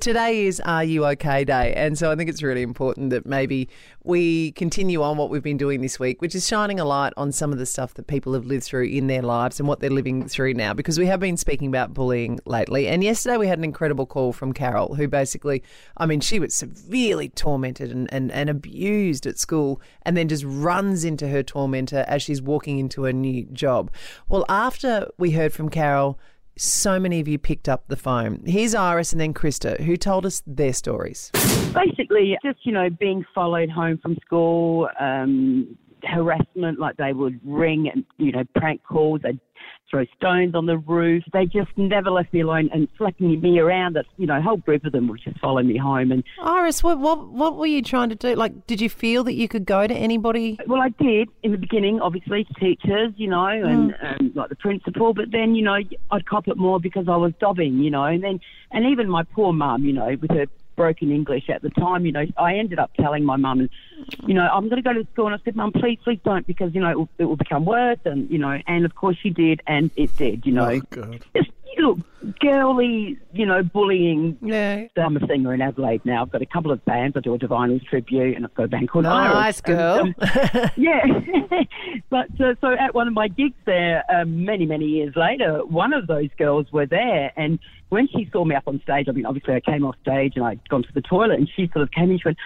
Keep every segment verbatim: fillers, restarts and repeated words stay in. today is Are You OK? Day, and so I think it's really important that maybe we continue on what we've been doing this week, which is shining a light on some of the stuff that people have lived through in their lives and what they're living through now, because we have been speaking about bullying lately. And yesterday we had an incredible call from Carol, who basically, I mean, she was severely tormented and, and, and abused at school, and then just runs into her tormentor as she's walking into a new job. Well, after we heard from Carol, so many of you picked up the phone. Here's Iris and then Krista, who told us their stories. Basically, just, you know, being followed home from school, um, harassment, like they would ring and, you know, prank calls. They'd throw stones on the roof. They just never left me alone and slapping me around. That, you know, a whole group of them would just follow me home. And Iris, what, what what were you trying to do? Like, did you feel that you could go to anybody? Well, I did in the beginning, obviously, teachers, you know, and mm. um, like the principal. But then, you know, I'd cop it more because I was dobbing, you know. And then, and even my poor mum, you know, with her broken English at the time, you know, I ended up telling my mum, you know, I'm going to go to school. And I said, Mum, please, please don't, because, you know, it will, it will become worse. And, you know, and of course she did, and it did, you know. Oh, God. Just, look, girly, you know, bullying. Yeah. I'm a singer in Adelaide now. I've got a couple of bands. I do a Divinely tribute, and I've got a band called Nice Girl. Um, yeah. But uh, so at one of my gigs there, um, many, many years later, one of those girls were there, and when she saw me up on stage, I mean, obviously I came off stage and I'd gone to the toilet, and she sort of came in, she went,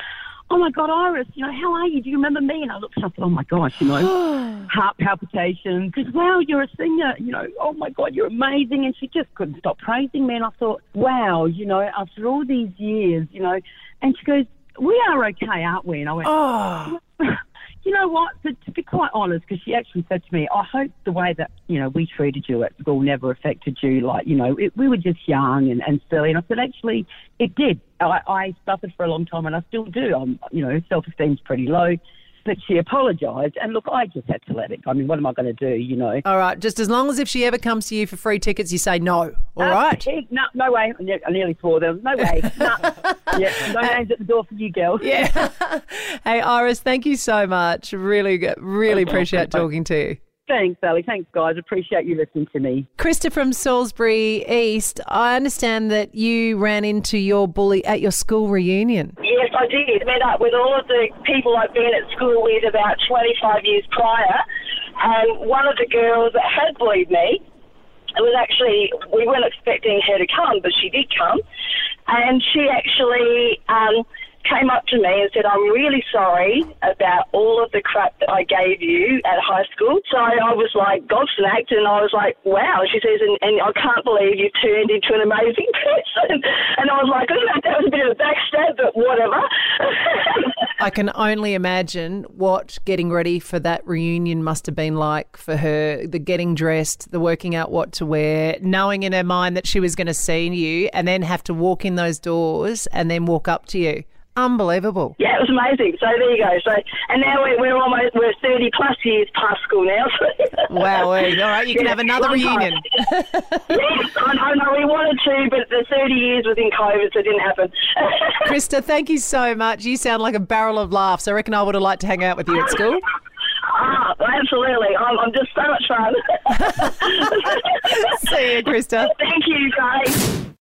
"Oh my God, Iris, you know, how are you? Do you remember me?" And I looked up, oh my gosh, you know, heart palpitations. Because, wow, you're a singer, you know, oh my God, you're amazing. And she just couldn't stop praising me. And I thought, wow, you know, after all these years, you know, and she goes, "We are okay, aren't we?" And I went, oh. You know what, to, to be quite honest, because she actually said to me, "I hope the way that, you know, we treated you at school never affected you. Like, you know, it, we were just young and, and silly." And I said, actually, it did. I, I suffered for a long time, and I still do. I'm, you know, self-esteem's pretty low. But she apologised, and look, I just had to let it go. I mean, what am I going to do, you know? All right, just as long as if she ever comes to you for free tickets, you say no, all uh, right? No, no way. I nearly swore there. No way. No, yeah, no hands at the door for you, girl. Yeah. Hey, Iris, thank you so much. Really, really appreciate talking to you. Thanks, Sally. Thanks, guys. Appreciate you listening to me. Krista from Salisbury East, I understand that you ran into your bully at your school reunion. Yes, I did. Met up with all of the people I'd been at school with about twenty-five years prior, and one of the girls that had bullied me, it was actually, we weren't expecting her to come, but she did come, and she actually um, came up to me and said, "I'm really sorry about all of the crap that I gave you at high school." So I was like gobsmacked, and I was like, wow. She says, and, and I can't believe you've turned into an amazing person. And I was like, oh, that was a bit of a backstab, but whatever. I can only imagine what getting ready for that reunion must have been like for her, the getting dressed, the working out what to wear, knowing in her mind that she was going to see you and then have to walk in those doors and then walk up to you. Unbelievable. Yeah, it was amazing. So there you go. So, and now we're, we're almost we're thirty plus years past school now. Wow. All right, you can yeah, have another reunion. Yes, I know, no, we wanted to, but the thirty years was in COVID, so it didn't happen. Krista, thank you so much. You sound like a barrel of laughs. I reckon I would have liked to hang out with you at school. Ah, absolutely. I'm, I'm just so much fun. See you, Krista. Thank you, guys.